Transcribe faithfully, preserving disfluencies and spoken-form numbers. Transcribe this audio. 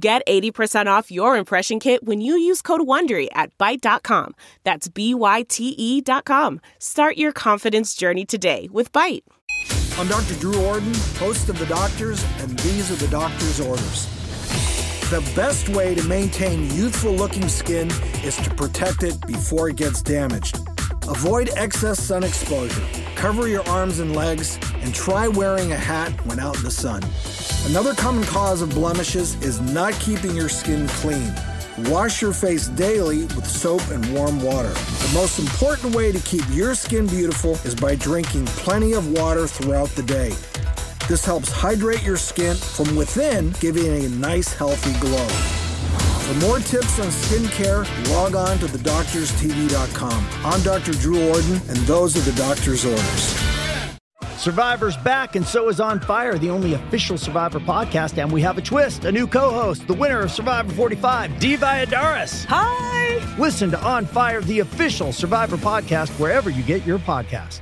Get eighty percent off your impression kit when you use code WONDERY at Byte dot com. That's B Y T E dot com. Start your confidence journey today with Byte. I'm Doctor Drew Ordon, host of The Doctors, and these are The Doctor's Orders. The best way to maintain youthful-looking skin is to protect it before it gets damaged. Avoid excess sun exposure. Cover your arms and legs, and try wearing a hat when out in the sun. Another common cause of blemishes is not keeping your skin clean. Wash your face daily with soap and warm water. The most important way to keep your skin beautiful is by drinking plenty of water throughout the day. This helps hydrate your skin from within, giving it a nice, healthy glow. For more tips on skincare, log on to the doctors t v dot com. I'm Doctor Drew Ordon, and those are The Doctor's Orders. Survivor's back, and so is On Fire, the only official Survivor podcast, and we have a twist, a new co-host, the winner of Survivor forty-five, D. Vyadaris. Hi! Listen to On Fire, the official Survivor podcast, wherever you get your podcast.